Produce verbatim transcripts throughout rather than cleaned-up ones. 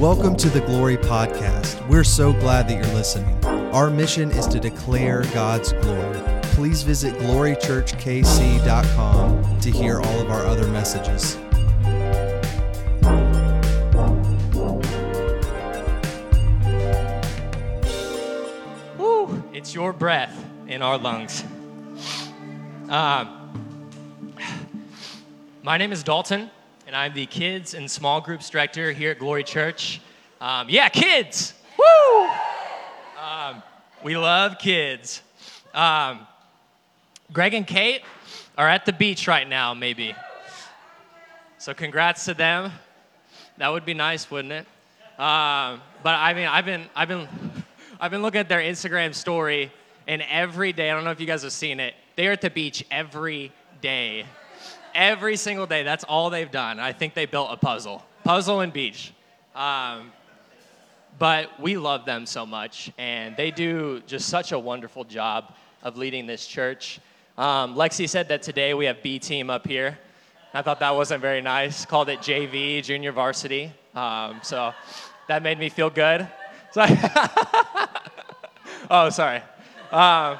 Welcome to the Glory Podcast. We're so glad that you're listening. Our mission is to declare God's glory. Please visit glory church k c dot com to hear all of our other messages. Woo! It's your breath in our lungs. Um, my name is Dalton. And I'm the Kids and Small Groups Director here at Glory Church. Um, yeah, kids! Woo! Um, we love kids. Um, Greg and Kate are at the beach right now, maybe. So congrats to them. That would be nice, wouldn't it? Um, but I mean, I've been, I've been, I've been looking at their Instagram story, and every day, I don't know if you guys have seen it, they are at the beach every day. Every single day, that's all they've done. I think they built a puzzle. Puzzle and beach. Um, but we love them so much, and they do just such a wonderful job of leading this church. Um, Lexi said that today we have B team up here. I thought that wasn't very nice. Called it J V, junior varsity. Um, so that made me feel good. So I oh, sorry. Um,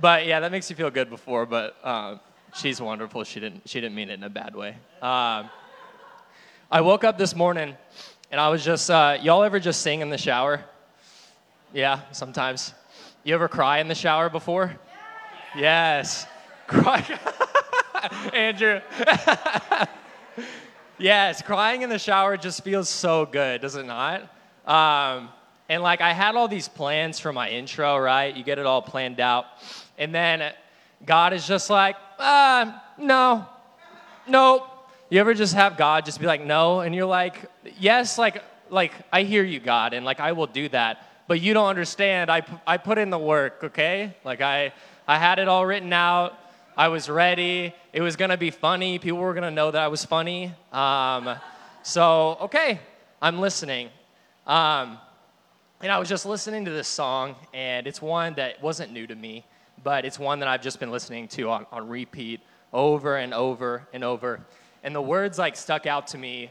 but yeah, that makes you feel good before, but... Um, She's wonderful. She didn't she didn't mean it in a bad way. Um, I woke up this morning, and I was just, uh, y'all ever just sing in the shower? Yeah, sometimes. You ever cry in the shower before? Yeah. Yes. Cry. Andrew. Yes, crying in the shower just feels so good, does it not? Um, and, like, I had all these plans for my intro, right? You get it all planned out. And then God is just like, Uh, no, nope. You ever just have God just be like, no, and you're like, yes, like, like I hear you, God, and like I will do that, but you don't understand. I, I put in the work, okay? Like I, I had it all written out. I was ready. It was gonna be funny. People were gonna know that I was funny. Um, so okay, I'm listening. Um, and I was just listening to this song, and it's one that wasn't new to me. But it's one that I've just been listening to on, on repeat over and over and over. And the words, like, stuck out to me.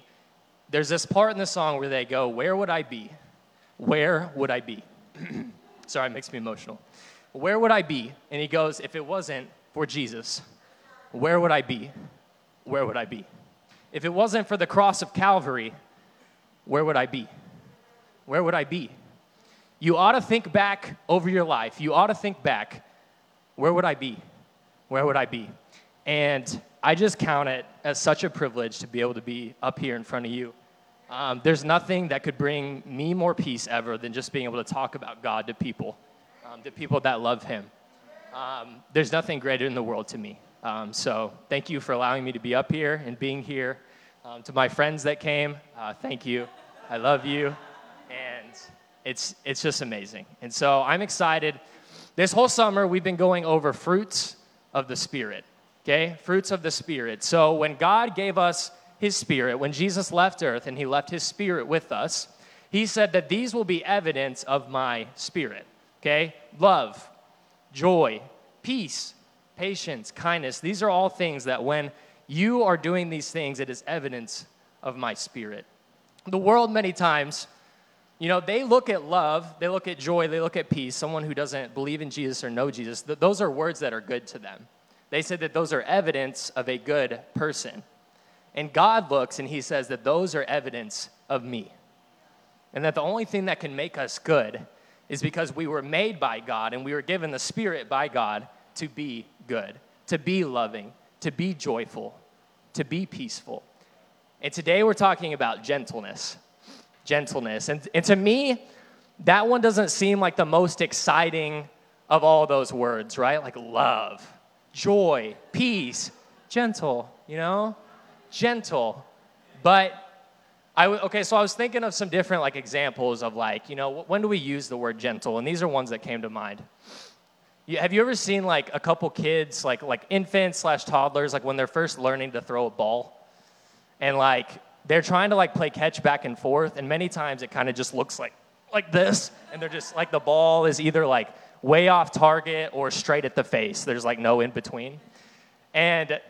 There's this part in the song where they go, where would I be? Where would I be? Sorry, it makes me emotional. Where would I be? And he goes, if it wasn't for Jesus, where would I be? Where would I be? If it wasn't for the cross of Calvary, where would I be? Where would I be? You ought to think back over your life. You ought to think back. Where would I be? Where would I be? And I just count it as such a privilege to be able to be up here in front of you. Um, there's nothing that could bring me more peace ever than just being able to talk about God to people, um, to people that love him. Um, there's nothing greater in the world to me. Um, so thank you for allowing me to be up here and being here. Um, to my friends that came, uh, thank you. I love you. And it's it's just amazing. And so I'm excited. This whole summer, we've been going over fruits of the Spirit, okay? Fruits of the Spirit. So when God gave us his Spirit, when Jesus left earth and he left his Spirit with us, he said that these will be evidence of my Spirit, okay? Love, joy, peace, patience, kindness. These are all things that when you are doing these things, it is evidence of my Spirit. The world many times... You know, they look at love, they look at joy, they look at peace. Someone who doesn't believe in Jesus or know Jesus, th- those are words that are good to them. They said that those are evidence of a good person. And God looks and he says that those are evidence of me. And that the only thing that can make us good is because we were made by God and we were given the Spirit by God to be good, to be loving, to be joyful, to be peaceful. And today we're talking about gentleness. Gentleness. And, and to me, that one doesn't seem like the most exciting of all those words, right? Like love, joy, peace, gentle, you know? Gentle. But, I w- okay, so I was thinking of some different like examples of like, you know, when do we use the word gentle? And these are ones that came to mind. You, have you ever seen like a couple kids, like like infants slash toddlers, like when they're first learning to throw a ball? And like... They're trying to, like, play catch back and forth, and many times it kind of just looks like like this, and they're just, like, the ball is either, like, way off target or straight at the face. There's, like, no in-between. And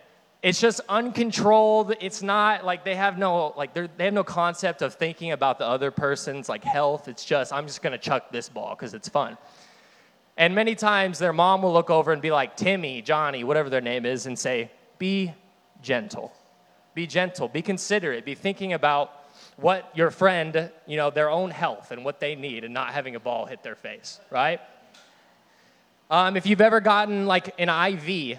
It's just uncontrolled. It's not like they have no like they have no concept of thinking about the other person's like health. It's just I'm just gonna chuck this ball because it's fun. And many times their mom will look over and be like Timmy, Johnny, whatever their name is, and say, "Be gentle, be gentle, be considerate, be thinking about what your friend, you know, their own health and what they need, and not having a ball hit their face, right?" Um, if you've ever gotten like an I V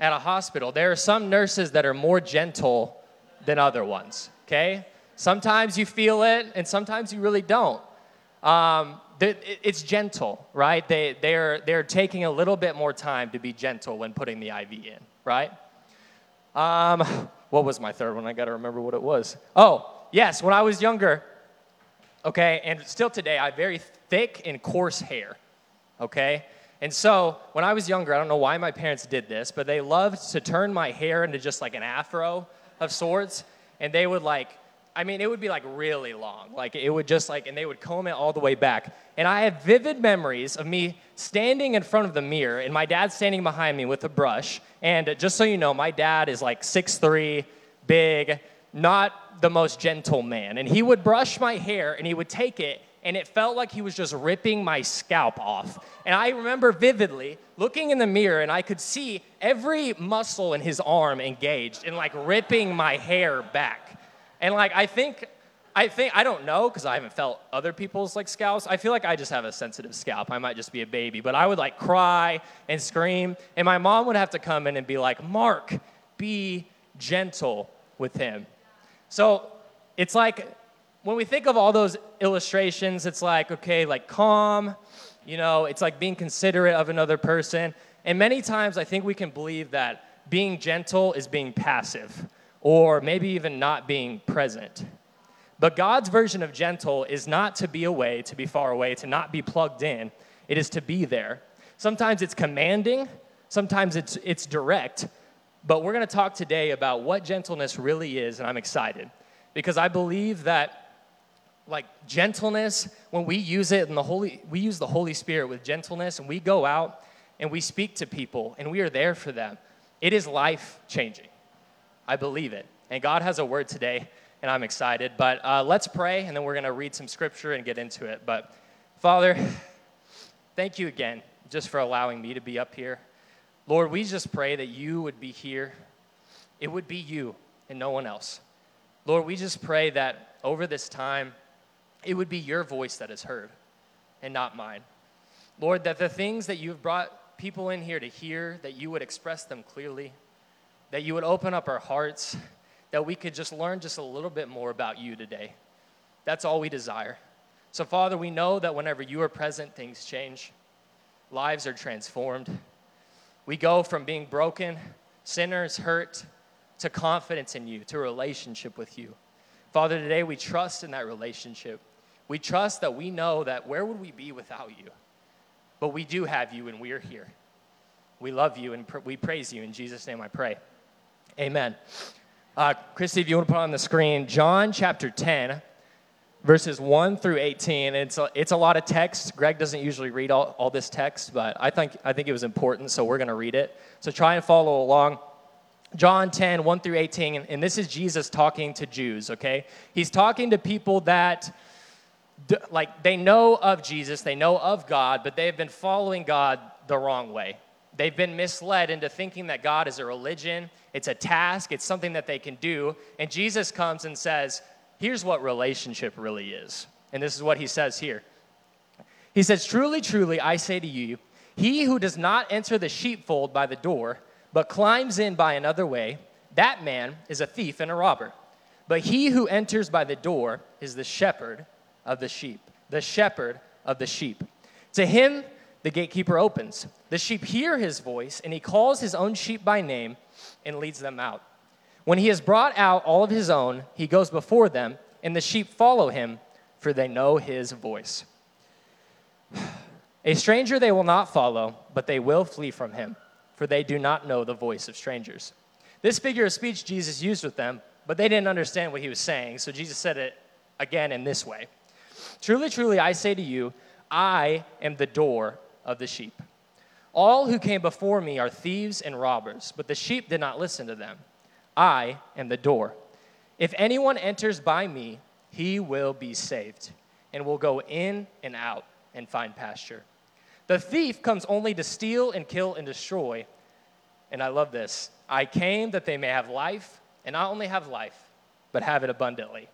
at a hospital, there are some nurses that are more gentle than other ones, okay? Sometimes you feel it, and sometimes you really don't. Um, it's gentle, right? They, they're, they're taking a little bit more time to be gentle when putting the I V in, right? Um, what was my third one? I got to remember what it was. Oh, yes, when I was younger, okay, and still today, I have very thick and coarse hair, okay? And so when I was younger, I don't know why my parents did this, but they loved to turn my hair into just like an afro of sorts. And they would like, I mean, it would be like really long. Like it would just like, and they would comb it all the way back. And I have vivid memories of me standing in front of the mirror and my dad standing behind me with a brush. And just so you know, my dad is like six three, big, not the most gentle man. And he would brush my hair and he would take it, and it felt like he was just ripping my scalp off. And I remember vividly looking in the mirror, and I could see every muscle in his arm engaged in, like, ripping my hair back. And, like, I think, I think, I don't know, because I haven't felt other people's, like, scalps. I feel like I just have a sensitive scalp. I might just be a baby. But I would, like, cry and scream. And my mom would have to come in and be like, "Mark, be gentle with him." So it's like, when we think of all those illustrations, it's like, okay, like calm, you know, it's like being considerate of another person. And many times I think we can believe that being gentle is being passive or maybe even not being present. But God's version of gentle is not to be away, to be far away, to not be plugged in. It is to be there. Sometimes it's commanding, sometimes it's it's direct, but we're going to talk today about what gentleness really is, and I'm excited because I believe that like gentleness, when we use it in the Holy, we use the Holy Spirit with gentleness, and we go out and we speak to people and we are there for them. It is life changing. I believe it. And God has a word today, and I'm excited. But uh, let's pray, and then we're going to read some scripture and get into it. But Father, thank you again just for allowing me to be up here. Lord, we just pray that you would be here. It would be you and no one else. Lord, we just pray that over this time, it would be your voice that is heard and not mine. Lord, that the things that you've brought people in here to hear, that you would express them clearly, that you would open up our hearts, that we could just learn just a little bit more about you today. That's all we desire. So, Father, we know that whenever you are present, things change. Lives are transformed. We go from being broken, sinners hurt, to confidence in you, to relationship with you. Father, today we trust in that relationship. We trust that we know that where would we be without you? But we do have you, and we are here. We love you, and pr- we praise you. In Jesus' name I pray. Amen. Uh, Christy, if you want to put on the screen, John chapter ten, verses one through eighteen. It's a, it's a lot of text. Greg doesn't usually read all, all this text, but I think, I think it was important, so we're going to read it. So try and follow along. John ten, one through eighteen, and, and this is Jesus talking to Jews, okay? He's talking to people that, d- like, they know of Jesus, they know of God, but they've been following God the wrong way. They've been misled into thinking that God is a religion, it's a task, it's something that they can do, and Jesus comes and says, here's what relationship really is, and this is what he says here. He says, "Truly, truly, I say to you, he who does not enter the sheepfold by the door, but climbs in by another way, that man is a thief and a robber. But he who enters by the door is the shepherd of the sheep, the shepherd of the sheep. To him the gatekeeper opens. The sheep hear his voice, and he calls his own sheep by name and leads them out. When he has brought out all of his own, he goes before them, and the sheep follow him, for they know his voice. A stranger they will not follow, but they will flee from him, for they do not know the voice of strangers." This figure of speech Jesus used with them, but they didn't understand what he was saying, so Jesus said it again in this way. "Truly, truly, I say to you, I am the door of the sheep. All who came before me are thieves and robbers, but the sheep did not listen to them. I am the door. If anyone enters by me, he will be saved and will go in and out and find pasture. The thief comes only to steal and kill and destroy. And I love this. I came that they may have life, and not only have life, but have it abundantly.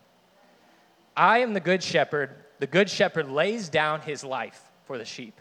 I am the good shepherd. The good shepherd lays down his life for the sheep.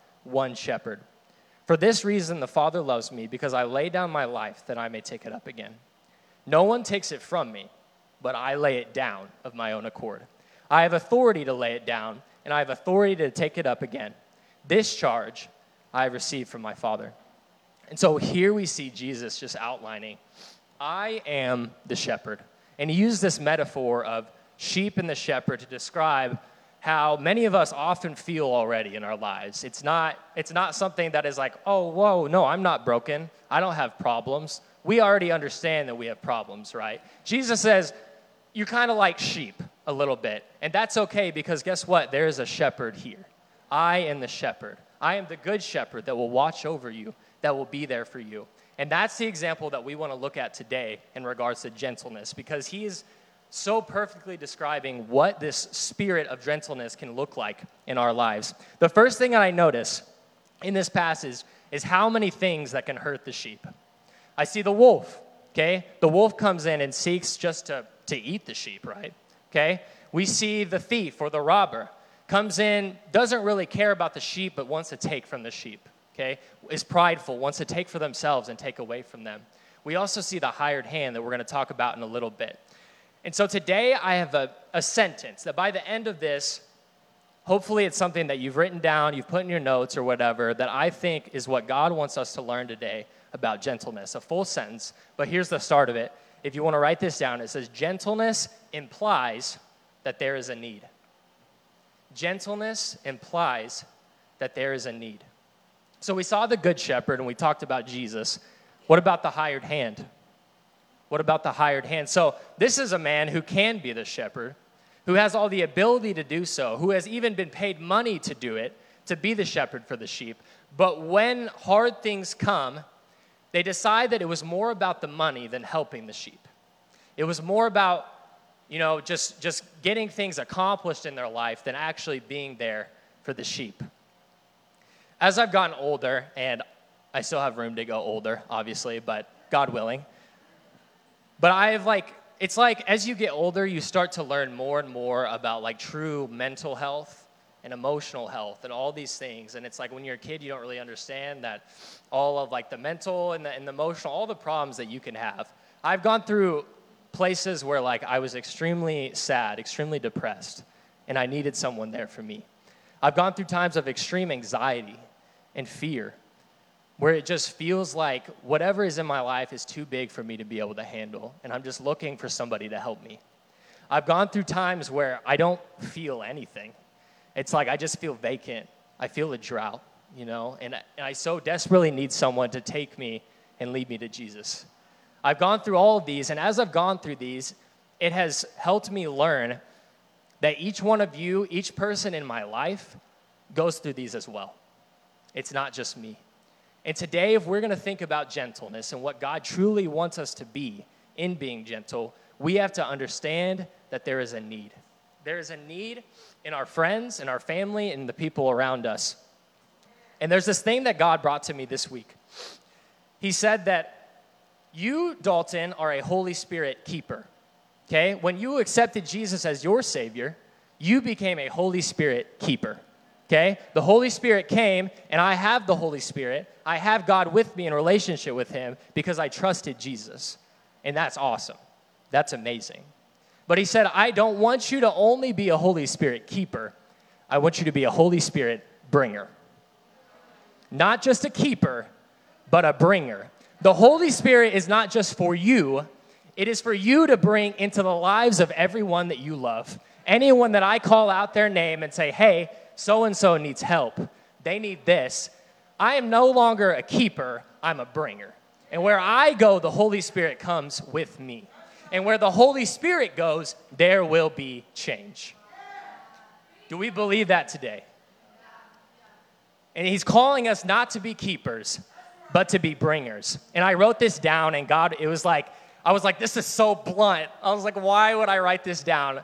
one shepherd. For this reason the Father loves me, because I lay down my life that I may take it up again. No one takes it from me, but I lay it down of my own accord. I have authority to lay it down, and I have authority to take it up again. This charge I received from my Father. And so here we see Jesus just outlining, I am the shepherd. And he used this metaphor of sheep and the shepherd to describe how many of us often feel already in our lives. It's not, it's not something that is like, oh, whoa, no, I'm not broken. I don't have problems. We already understand that we have problems, right? Jesus says, you're kind of like sheep a little bit. And that's okay because guess what? There is a shepherd here. I am the shepherd. I am the good shepherd that will watch over you, that will be there for you. And that's the example that we want to look at today in regards to gentleness, because he is so perfectly describing what this spirit of gentleness can look like in our lives. The first thing that I notice in this passage is how many things that can hurt the sheep. I see the wolf, okay? The wolf comes in and seeks just to, to eat the sheep, right? Okay? We see the thief or the robber comes in, doesn't really care about the sheep, but wants to take from the sheep, okay? Is prideful, wants to take for themselves and take away from them. We also see the hired hand that we're going to talk about in a little bit. And so today I have a, a sentence that by the end of this, hopefully it's something that you've written down, you've put in your notes or whatever, that I think is what God wants us to learn today about gentleness, a full sentence. But here's the start of it. If you want to write this down, it says, gentleness implies that there is a need. Gentleness implies that there is a need. So we saw the good shepherd and we talked about Jesus. What about the hired hand? What about the hired hand? So this is a man who can be the shepherd, who has all the ability to do so, who has even been paid money to do it, to be the shepherd for the sheep. But when hard things come, they decide that it was more about the money than helping the sheep. It was more about, you know, just, just getting things accomplished in their life than actually being there for the sheep. As I've gotten older, and I still have room to go older, obviously, but God willing, but I have, like, it's like as you get older, you start to learn more and more about, like, true mental health and emotional health and all these things. And it's like when you're a kid, you don't really understand that all of, like, the mental and the, and the emotional, all the problems that you can have. I've gone through places where, like, I was extremely sad, extremely depressed, and I needed someone there for me. I've gone through times of extreme anxiety and fear, where it just feels like whatever is in my life is too big for me to be able to handle, and I'm just looking for somebody to help me. I've gone through times where I don't feel anything. It's like I just feel vacant. I feel a drought, you know, and I, and I so desperately need someone to take me and lead me to Jesus. I've gone through all of these, and as I've gone through these, it has helped me learn that each one of you, each person in my life, goes through these as well. It's not just me. And today, if we're going to think about gentleness and what God truly wants us to be in being gentle, we have to understand that there is a need. There is a need in our friends, in our family, and the people around us. And there's this thing that God brought to me this week. He said that you, Dalton, are a Holy Spirit keeper, okay? When you accepted Jesus as your Savior, you became a Holy Spirit keeper. Okay, the Holy Spirit came, and I have the Holy Spirit. I have God with me in relationship with him because I trusted Jesus, and that's awesome. That's amazing. But he said, I don't want you to only be a Holy Spirit keeper. I want you to be a Holy Spirit bringer. Not just a keeper, but a bringer. The Holy Spirit is not just for you. It is for you to bring into the lives of everyone that you love. Anyone that I call out their name and say, hey, so-and-so needs help. They need this. I am no longer a keeper. I'm a bringer. And where I go, the Holy Spirit comes with me. And where the Holy Spirit goes, there will be change. Do we believe that today? And he's calling us not to be keepers, but to be bringers. And I wrote this down, and God, it was like, I was like, this is so blunt. I was like, why would I write this down?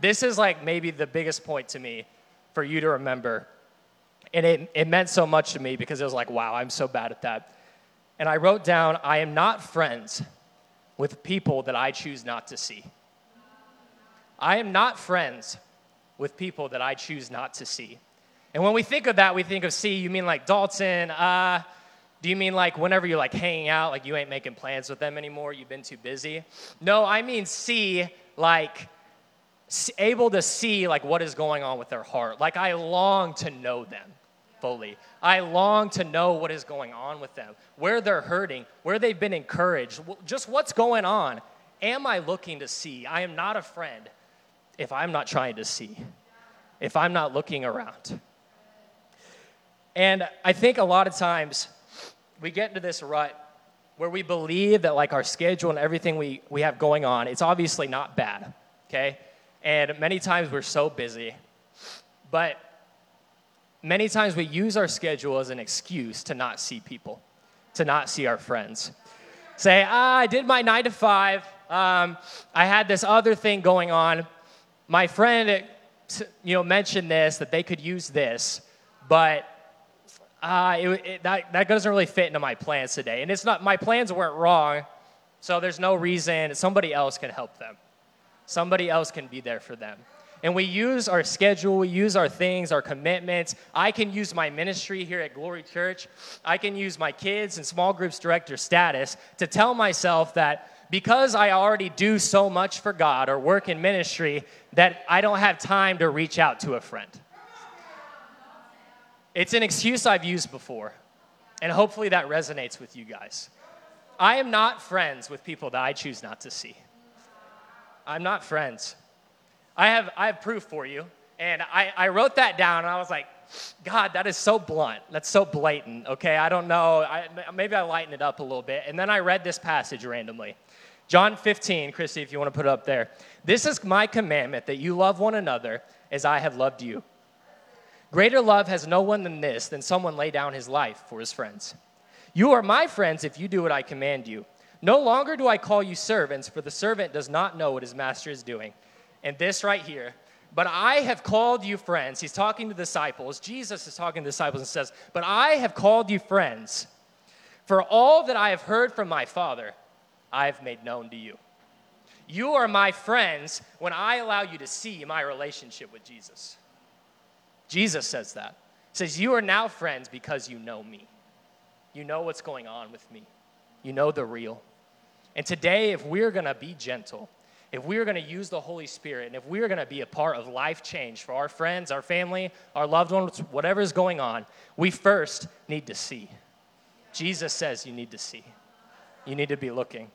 This is like maybe the biggest point to me for you to remember. And it, it meant so much to me because it was like, wow, I'm so bad at that. And I wrote down, I am not friends with people that I choose not to see. I am not friends with people that I choose not to see. And when we think of that, we think of see, you mean like Dalton, uh, do you mean like whenever you're like hanging out, like you ain't making plans with them anymore, you've been too busy? No, I mean see, like able to see like what is going on with their heart. Like I long to know them fully. I long to know what is going on with them, where they're hurting, where they've been encouraged, just what's going on. Am I looking to see? I am not a friend if I'm not trying to see, if I'm not looking around. And I think a lot of times we get into this rut where we believe that like our schedule and everything we, we have going on, it's obviously not bad, okay? And many times we're so busy, but many times we use our schedule as an excuse to not see people, to not see our friends. Say, ah, I did my nine to five. Um, I had this other thing going on. My friend, you know, mentioned this, that they could use this, but Uh, it, it, that, that doesn't really fit into my plans today. And it's not, my plans weren't wrong, so there's no reason. Somebody else can help them. Somebody else can be there for them. And we use our schedule, we use our things, our commitments. I can use my ministry here at Glory Church. I can use my kids and small groups director status to tell myself that because I already do so much for God or work in ministry, that I don't have time to reach out to a friend. It's an excuse I've used before, and hopefully that resonates with you guys. I am not friends with people that I choose not to see. I'm not friends. I have I have proof for you, and I, I wrote that down, and I was like, God, that is so blunt. That's so blatant, okay? I don't know. I, maybe I lighten it up a little bit, and then I read this passage randomly. John fifteen, Christy, if you want to put it up there. This is my commandment, that you love one another as I have loved you. Greater love has no one than this, than someone lay down his life for his friends. You are my friends if you do what I command you. No longer do I call you servants, for the servant does not know what his master is doing. And this right here, but I have called you friends. He's talking to disciples. Jesus is talking to disciples and says, but I have called you friends. For all that I have heard from my Father, I have made known to you. You are my friends when I allow you to see my relationship with Jesus. Jesus says that. He says, you are now friends because you know me. You know what's going on with me. You know the real. And today, if we're going to be gentle, if we're going to use the Holy Spirit, and if we're going to be a part of life change for our friends, our family, our loved ones, whatever's going on, we first need to see. Jesus says you need to see. You need to be looking.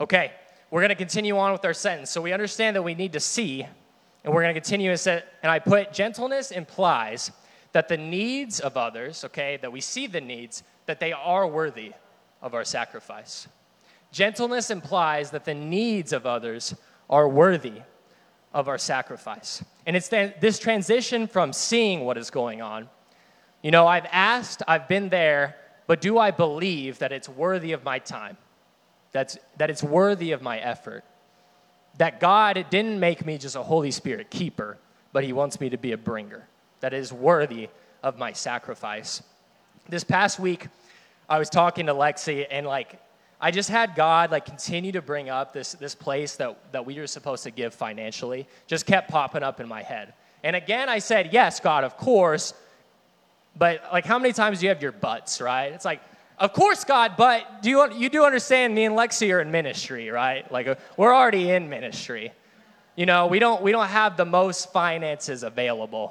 Okay, we're going to continue on with our sentence. So we understand that we need to see. And we're going to continue and say, and I put gentleness implies that the needs of others, okay, that we see the needs, that they are worthy of our sacrifice. Gentleness implies that the needs of others are worthy of our sacrifice. And it's this transition from seeing what is going on. You know, I've asked, I've been there, but do I believe that it's worthy of my time? That's, that it's worthy of my effort? That God didn't make me just a Holy Spirit keeper, but he wants me to be a bringer that is worthy of my sacrifice. This past week, I was talking to Lexi, and like I just had God like continue to bring up this this place that, that we were supposed to give financially. Just kept popping up in my head. And again, I said, yes, God, of course. But like how many times do you have your butts, right? It's like, of course, God, but do you you do understand me and Lexi are in ministry, right? Like we're already in ministry. You know, we don't we don't have the most finances available.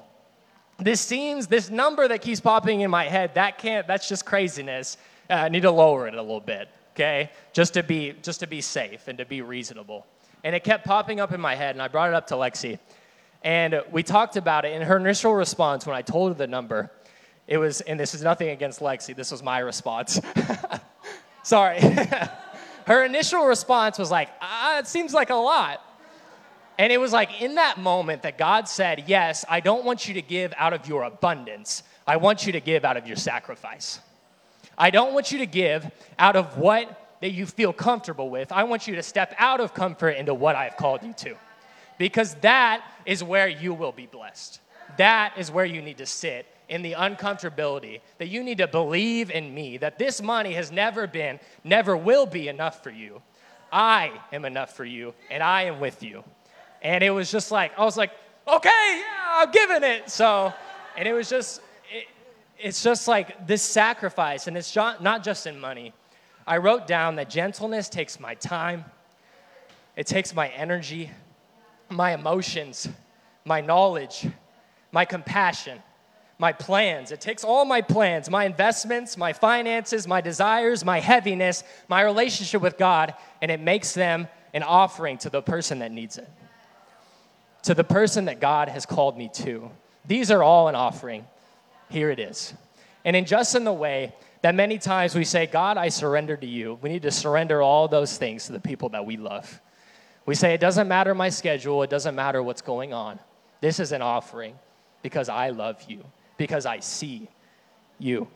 This seems this number that keeps popping in my head, that can't that's just craziness. Uh, I need to lower it a little bit. okay, just to be just to be safe and to be reasonable. And it kept popping up in my head, and I brought it up to Lexi. And we talked about it, and her initial response when I told her the number, it was, and this is nothing against Lexi, this was my response. Sorry. Her initial response was like, ah, it seems like a lot. And it was like in that moment that God said, yes, I don't want you to give out of your abundance. I want you to give out of your sacrifice. I don't want you to give out of what that you feel comfortable with. I want you to step out of comfort into what I've called you to. Because that is where you will be blessed. That is where you need to sit in the uncomfortability, that you need to believe in me, that this money has never been, never will be enough for you. I am enough for you, and I am with you. And it was just like, I was like, okay, yeah, I'm giving it. So, and it was just, it, it's just like this sacrifice, and it's not just in money. I wrote down that gentleness takes my time, it takes my energy, my emotions, my knowledge, my compassion, my plans. It takes all my plans, my investments, my finances, my desires, my heaviness, my relationship with God, and it makes them an offering to the person that needs it, to the person that God has called me to. These are all an offering. Here it is. And in just in the way that many times we say, God, I surrender to you, we need to surrender all those things to the people that we love. We say, it doesn't matter my schedule. It doesn't matter what's going on. This is an offering because I love you, because I see you.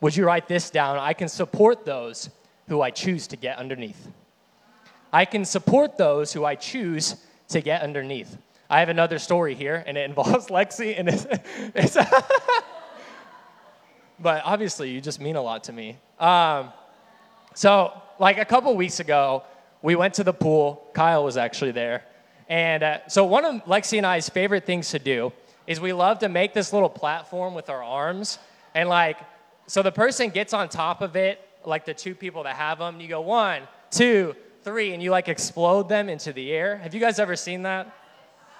Would you write this down? I can support those who I choose to get underneath. I can support those who I choose to get underneath. I have another story here, and it involves Lexi. And it's, it's but obviously, you just mean a lot to me. Um, so, like a couple weeks ago, we went to the pool. Kyle was actually there. And uh, so one of Lexi and I's favorite things to do is we love to make this little platform with our arms. And like, so the person gets on top of it, like the two people that have them. You go one, two, three, and you like explode them into the air. Have you guys ever seen that?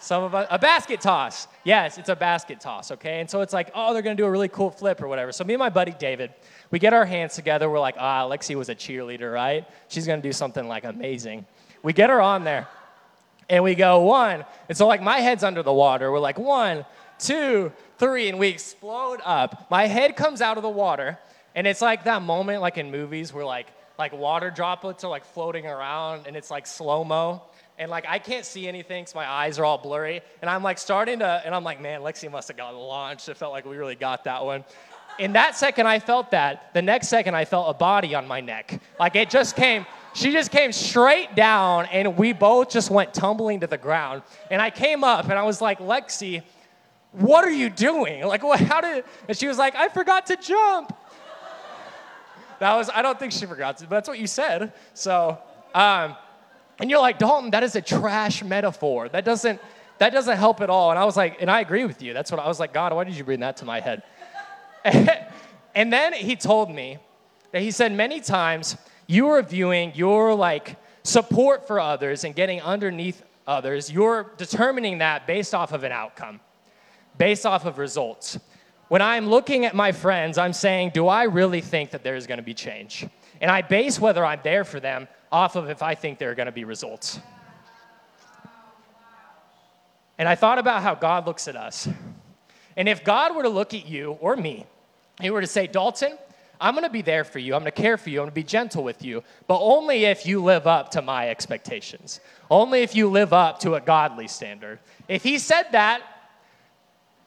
Some of us, a basket toss. Yes, it's a basket toss, okay? And so it's like, oh, they're going to do a really cool flip or whatever. So me and my buddy David, we get our hands together. We're like, ah, Lexi was a cheerleader, right? She's going to do something, like, amazing. We get her on there, and we go, one. And so, like, my head's under the water. We're like, one, two, three, and we explode up. My head comes out of the water, and it's like that moment, like in movies, where, like, like water droplets are, like, floating around, and it's, like, slow-mo. And, like, I can't see anything, so my eyes are all blurry. And I'm, like, starting to, and I'm like, man, Lexi must have gotten launched. It felt like we really got that one. In that second I felt that, the next second I felt a body on my neck. Like, it just came, she just came straight down, and we both just went tumbling to the ground. And I came up, and I was like, Lexi, what are you doing? Like, what, how did, and she was like, I forgot to jump. That was, I don't think she forgot to, but that's what you said. So, um... and you're like, Dalton, that is a trash metaphor. That doesn't that doesn't help at all. And I was like, and I agree with you. That's what I was like, God, why did you bring that to my head? And then he told me that he said many times you are viewing your like support for others and getting underneath others. You're determining that based off of an outcome, based off of results. When I'm looking at my friends, I'm saying, do I really think that there's going to be change? And I base whether I'm there for them off of if I think there are going to be results. And I thought about how God looks at us. And if God were to look at you or me, he were to say, Dalton, I'm going to be there for you. I'm going to care for you. I'm going to be gentle with you. But only if you live up to my expectations. Only if you live up to a godly standard. If he said that,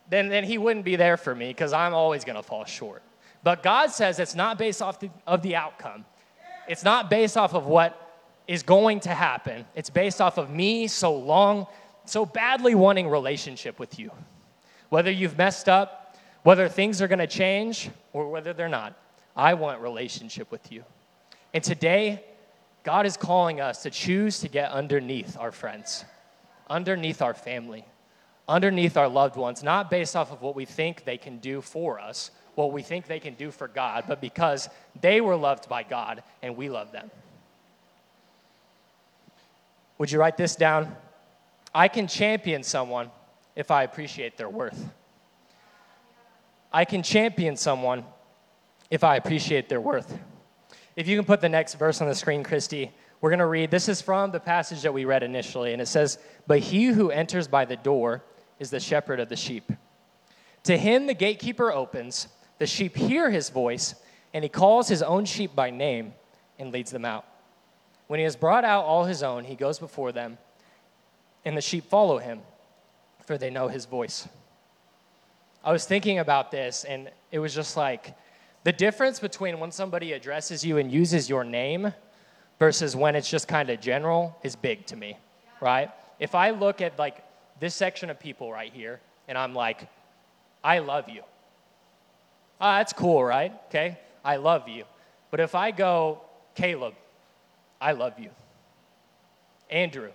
then, then he wouldn't be there for me because I'm always going to fall short. But God says it's not based off the, of the outcome. It's not based off of what is going to happen. It's based off of me so long, so badly wanting relationship with you. Whether you've messed up, whether things are going to change, or whether they're not, I want relationship with you. And today, God is calling us to choose to get underneath our friends, underneath our family, underneath our loved ones, not based off of what we think they can do for us, what we think they can do for God, but because they were loved by God and we love them. Would you write this down? I can champion someone if I appreciate their worth. I can champion someone if I appreciate their worth. If you can put the next verse on the screen, Christy, we're going to read. This is from the passage that we read initially, and it says, "But he who enters by the door is the shepherd of the sheep. To him the gatekeeper opens, the sheep hear his voice, and he calls his own sheep by name and leads them out. When he has brought out all his own, he goes before them, and the sheep follow him, for they know his voice." I was thinking about this, and it was just like, the difference between when somebody addresses you and uses your name versus when it's just kind of general is big to me, right? If I look at like this section of people right here, and I'm like, I love you. Ah, that's cool, right? Okay, I love you. But if I go, Caleb, I love you. Andrew,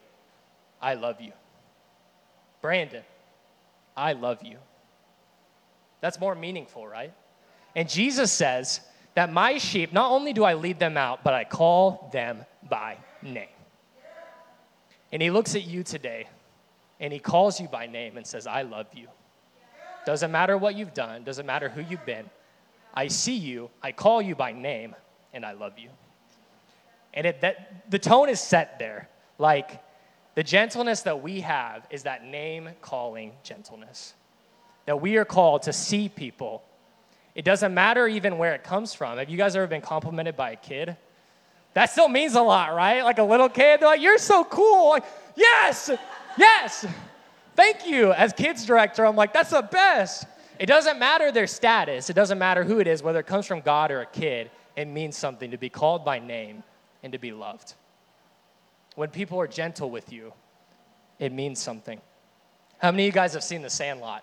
I love you. Brandon, I love you. That's more meaningful, right? And Jesus says that my sheep, not only do I lead them out, but I call them by name. And he looks at you today, and he calls you by name and says, I love you. Doesn't matter what you've done. Doesn't matter who you've been. I see you. I call you by name, and I love you. And it, that, the tone is set there. Like, the gentleness that we have is that name-calling gentleness, that we are called to see people. It doesn't matter even where it comes from. Have you guys ever been complimented by a kid? That still means a lot, right? Like a little kid, they're like, you're so cool. Like, yes, yes, thank you. As kids director, I'm like, that's the best. It doesn't matter their status. It doesn't matter who it is, whether it comes from God or a kid. It means something to be called by name and to be loved. When people are gentle with you, it means something. How many of you guys have seen The Sandlot?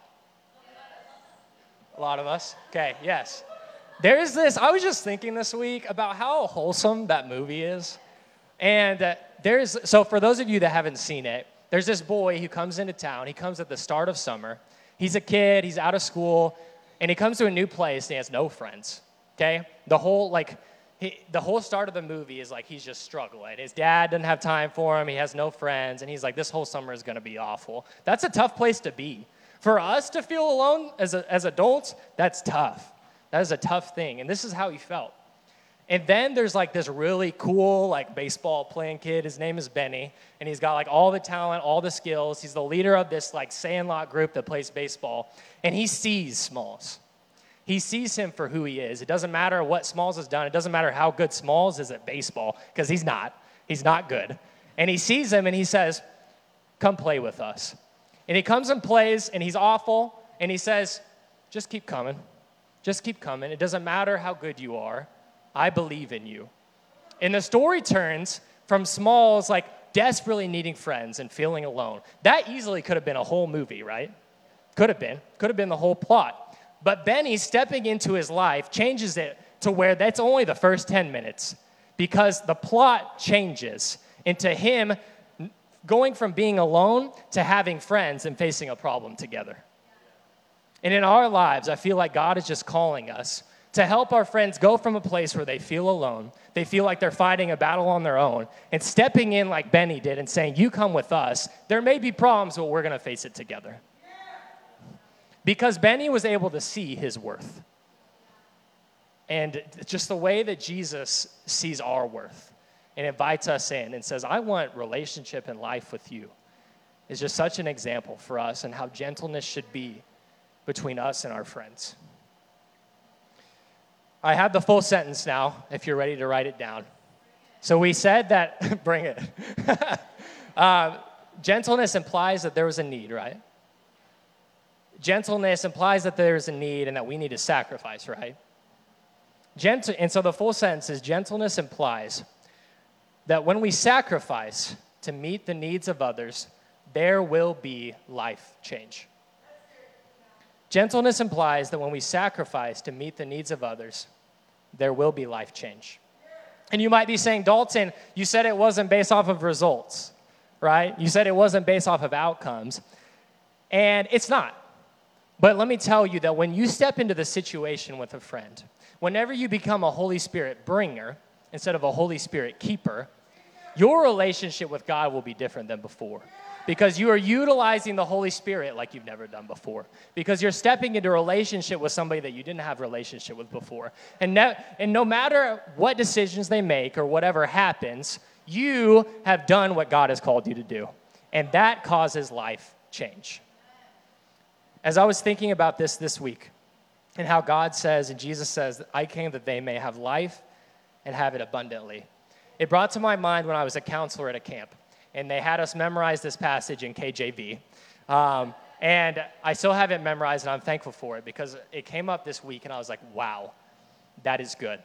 A lot of us. Okay, yes. There is this, I was just thinking this week about how wholesome that movie is. And uh, there is, so for those of you that haven't seen it, there's this boy who comes into town. He comes at the start of summer. He's a kid, he's out of school, and he comes to a new place and he has no friends, okay? The whole, like, he, the whole start of the movie is like he's just struggling. His dad doesn't have time for him. He has no friends, and he's like, this whole summer is going to be awful. That's a tough place to be. For us to feel alone as a, as adults, that's tough. That is a tough thing, and this is how he felt. And then there's like this really cool like baseball playing kid. His name is Benny, and he's got like all the talent, all the skills. He's the leader of this like Sandlot group that plays baseball, and he sees Smalls. He sees him for who he is. It doesn't matter what Smalls has done. It doesn't matter how good Smalls is at baseball, because he's not. He's not good. And he sees him, and he says, come play with us. And he comes and plays, and he's awful, and he says, just keep coming. Just keep coming. It doesn't matter how good you are. I believe in you. And the story turns from Smalls, like, desperately needing friends and feeling alone. That easily could have been a whole movie, right? Could have been. Could have been the whole plot. But Benny, stepping into his life, changes it to where that's only the first ten minutes, because the plot changes into him going from being alone to having friends and facing a problem together. And in our lives, I feel like God is just calling us to help our friends go from a place where they feel alone, they feel like they're fighting a battle on their own, and stepping in like Benny did and saying, you come with us. There may be problems, but we're going to face it together. Because Benny was able to see his worth. And just the way that Jesus sees our worth and invites us in and says, I want relationship and life with you, is just such an example for us and how gentleness should be between us and our friends. I have the full sentence now, if you're ready to write it down. So we said that, bring it. uh, gentleness implies that there was a need, right? Gentleness implies that there is a need and that we need to sacrifice, right? Gentle, and so the full sentence is, gentleness implies that when we sacrifice to meet the needs of others, there will be life change. Gentleness implies that when we sacrifice to meet the needs of others, there will be life change. And you might be saying, Dalton, you said it wasn't based off of results, right? You said it wasn't based off of outcomes. And it's not. But let me tell you that when you step into the situation with a friend, whenever you become a Holy Spirit bringer instead of a Holy Spirit keeper, your relationship with God will be different than before, because you are utilizing the Holy Spirit like you've never done before, because you're stepping into a relationship with somebody that you didn't have a relationship with before. And no, and no matter what decisions they make or whatever happens, you have done what God has called you to do, and that causes life change. As I was thinking about this this week and how God says and Jesus says, I came that they may have life and have it abundantly, it brought to my mind when I was a counselor at a camp, and they had us memorize this passage in K J V. Um, and I still haven't memorized, and I'm thankful for it, because it came up this week, and I was like, wow, that is good.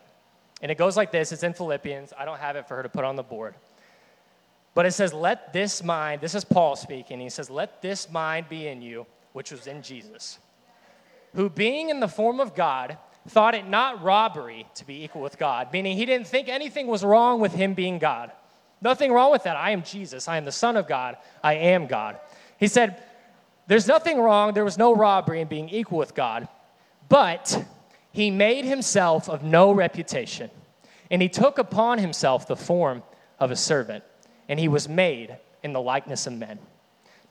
And it goes like this. It's in Philippians. I don't have it for her to put on the board. But it says, let this mind, this is Paul speaking. He says, let this mind be in you, which was in Jesus, who being in the form of God, thought it not robbery to be equal with God, meaning he didn't think anything was wrong with him being God. Nothing wrong with that. I am Jesus. I am the Son of God. I am God. He said, there's nothing wrong. There was no robbery in being equal with God, but he made himself of no reputation, and he took upon himself the form of a servant, and he was made in the likeness of men,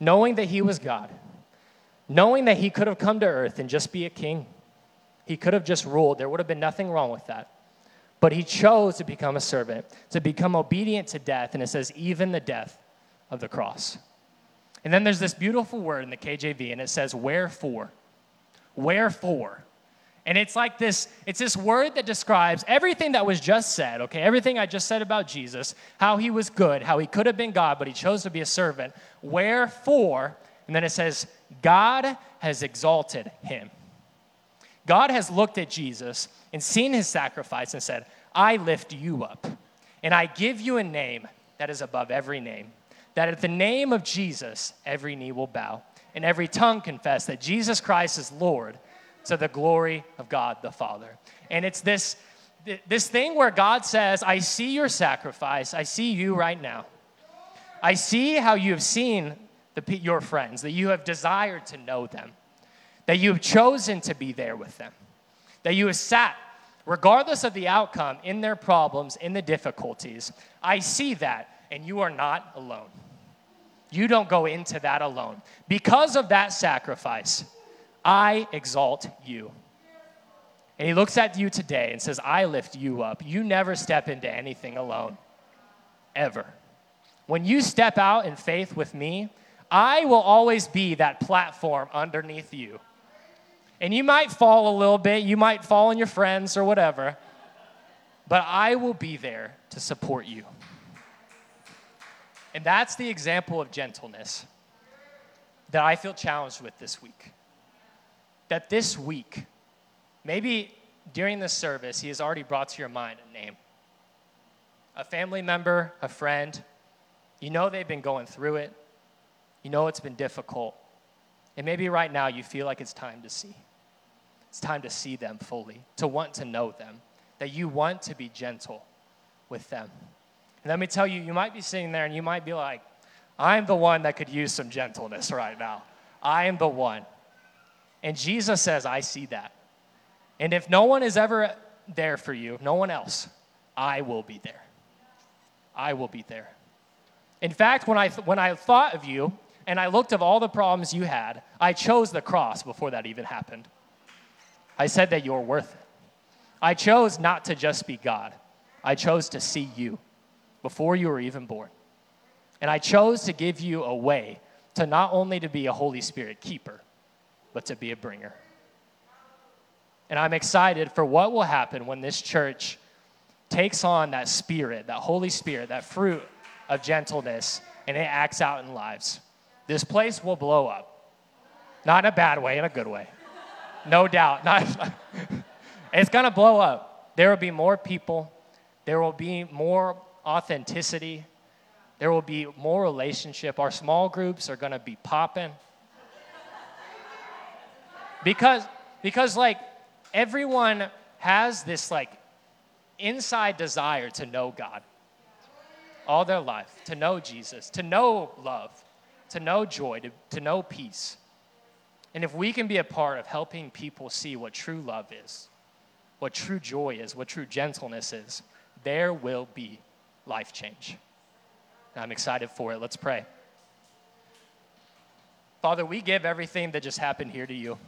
knowing that he was God, knowing that he could have come to earth and just be a king. He could have just ruled. There would have been nothing wrong with that. But he chose to become a servant, to become obedient to death, and it says, even the death of the cross. And then there's this beautiful word in the K J V, and it says, wherefore. Wherefore. And it's like this, it's this word that describes everything that was just said, okay, everything I just said about Jesus, how he was good, how he could have been God, but he chose to be a servant. Wherefore, and then it says, God has exalted him. God has looked at Jesus and seen his sacrifice and said, I lift you up, and I give you a name that is above every name, that at the name of Jesus, every knee will bow, and every tongue confess that Jesus Christ is Lord, to the glory of God the Father. And it's this, this thing where God says, I see your sacrifice. I see you right now. I see how you have seen the, your friends, that you have desired to know them, that you have chosen to be there with them, that you have sat, regardless of the outcome, in their problems, in the difficulties. I see that, and you are not alone. You don't go into that alone. Because of that sacrifice, I exalt you. And he looks at you today and says, I lift you up. You never step into anything alone, ever. When you step out in faith with me, I will always be that platform underneath you. And you might fall a little bit. You might fall on your friends or whatever. But I will be there to support you. And that's the example of gentleness that I feel challenged with this week. That this week, maybe during this service, he has already brought to your mind a name. A family member, a friend. You know they've been going through it. You know it's been difficult. And maybe right now you feel like it's time to see. It's time to see them fully, to want to know them, that you want to be gentle with them. And let me tell you, you might be sitting there and you might be like, I'm the one that could use some gentleness right now. I am the one. And Jesus says, I see that. And if no one is ever there for you, no one else, I will be there. I will be there. In fact, when I th- when I thought of you and I looked of all the problems you had, I chose the cross before that even happened. I said that you're worth it. I chose not to just be God. I chose to see you before you were even born. And I chose to give you a way to not only to be a Holy Spirit keeper, but to be a bringer. And I'm excited for what will happen when this church takes on that spirit, that Holy Spirit, that fruit of gentleness, and it acts out in lives. This place will blow up. Not in a bad way, in a good way. No doubt. Not, it's going to blow up. There will be more people. There will be more authenticity. There will be more relationship. Our small groups are going to be popping. Because, because like, everyone has this, like, inside desire to know God all their life, to know Jesus, to know love, to know joy, to, to know peace. And if we can be a part of helping people see what true love is, what true joy is, what true gentleness is, there will be life change. And I'm excited for it. Let's pray. Father, we give everything that just happened here to you.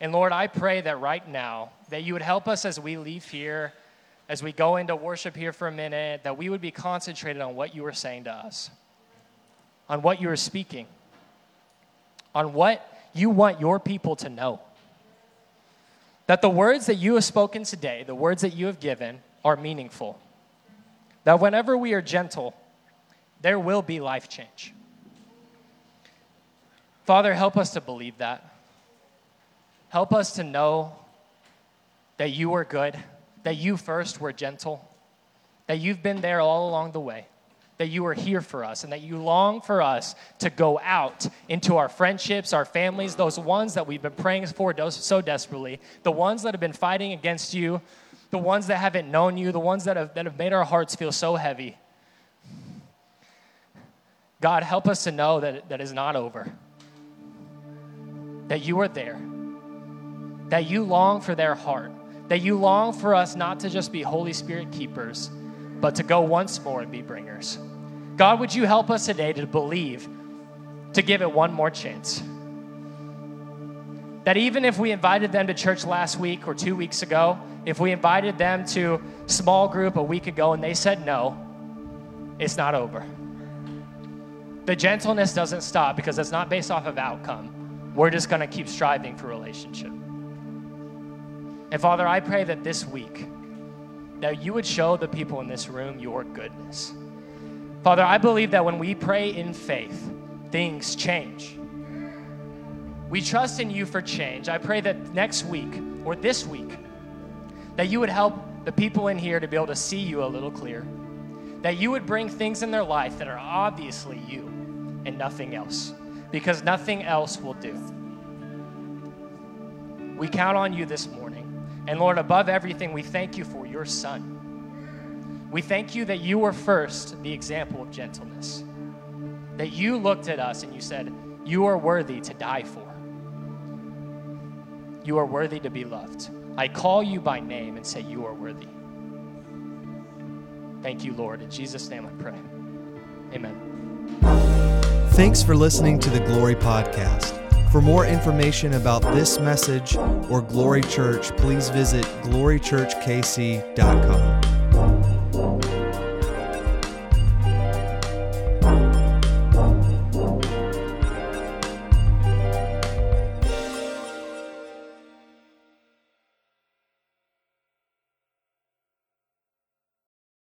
And Lord, I pray that right now, that you would help us as we leave here, as we go into worship here for a minute, that we would be concentrated on what you were saying to us, on what you were speaking, on what you want your people to know. That the words that you have spoken today, the words that you have given, are meaningful. That whenever we are gentle, there will be life change. Father, help us to believe that. Help us to know that you are good, that you first were gentle, that you've been there all along the way, that you are here for us, and that you long for us to go out into our friendships, our families, those ones that we've been praying for so desperately, the ones that have been fighting against you, the ones that haven't known you, the ones that have, that have made our hearts feel so heavy. God, help us to know that that is not over, that you are there, that you long for their heart, that you long for us not to just be Holy Spirit keepers, but to go once more and be bringers. God, would you help us today to believe, to give it one more chance? That even if we invited them to church last week or two weeks ago, if we invited them to small group a week ago and they said no, it's not over. The gentleness doesn't stop because it's not based off of outcome. We're just gonna keep striving for relationship. And Father, I pray that this week, that you would show the people in this room your goodness. Father, I believe that when we pray in faith, things change. We trust in you for change. I pray that next week or this week, that you would help the people in here to be able to see you a little clearer, that you would bring things in their life that are obviously you and nothing else, because nothing else will do. We count on you this morning. And Lord, above everything, we thank you for your son. We thank you that you were first the example of gentleness, that you looked at us and you said, you are worthy to die for. You are worthy to be loved. I call you by name and say you are worthy. Thank you, Lord. In Jesus' name I pray. Amen. Thanks for listening to the Glory Podcast. For more information about this message or Glory Church, please visit glory church k c dot com.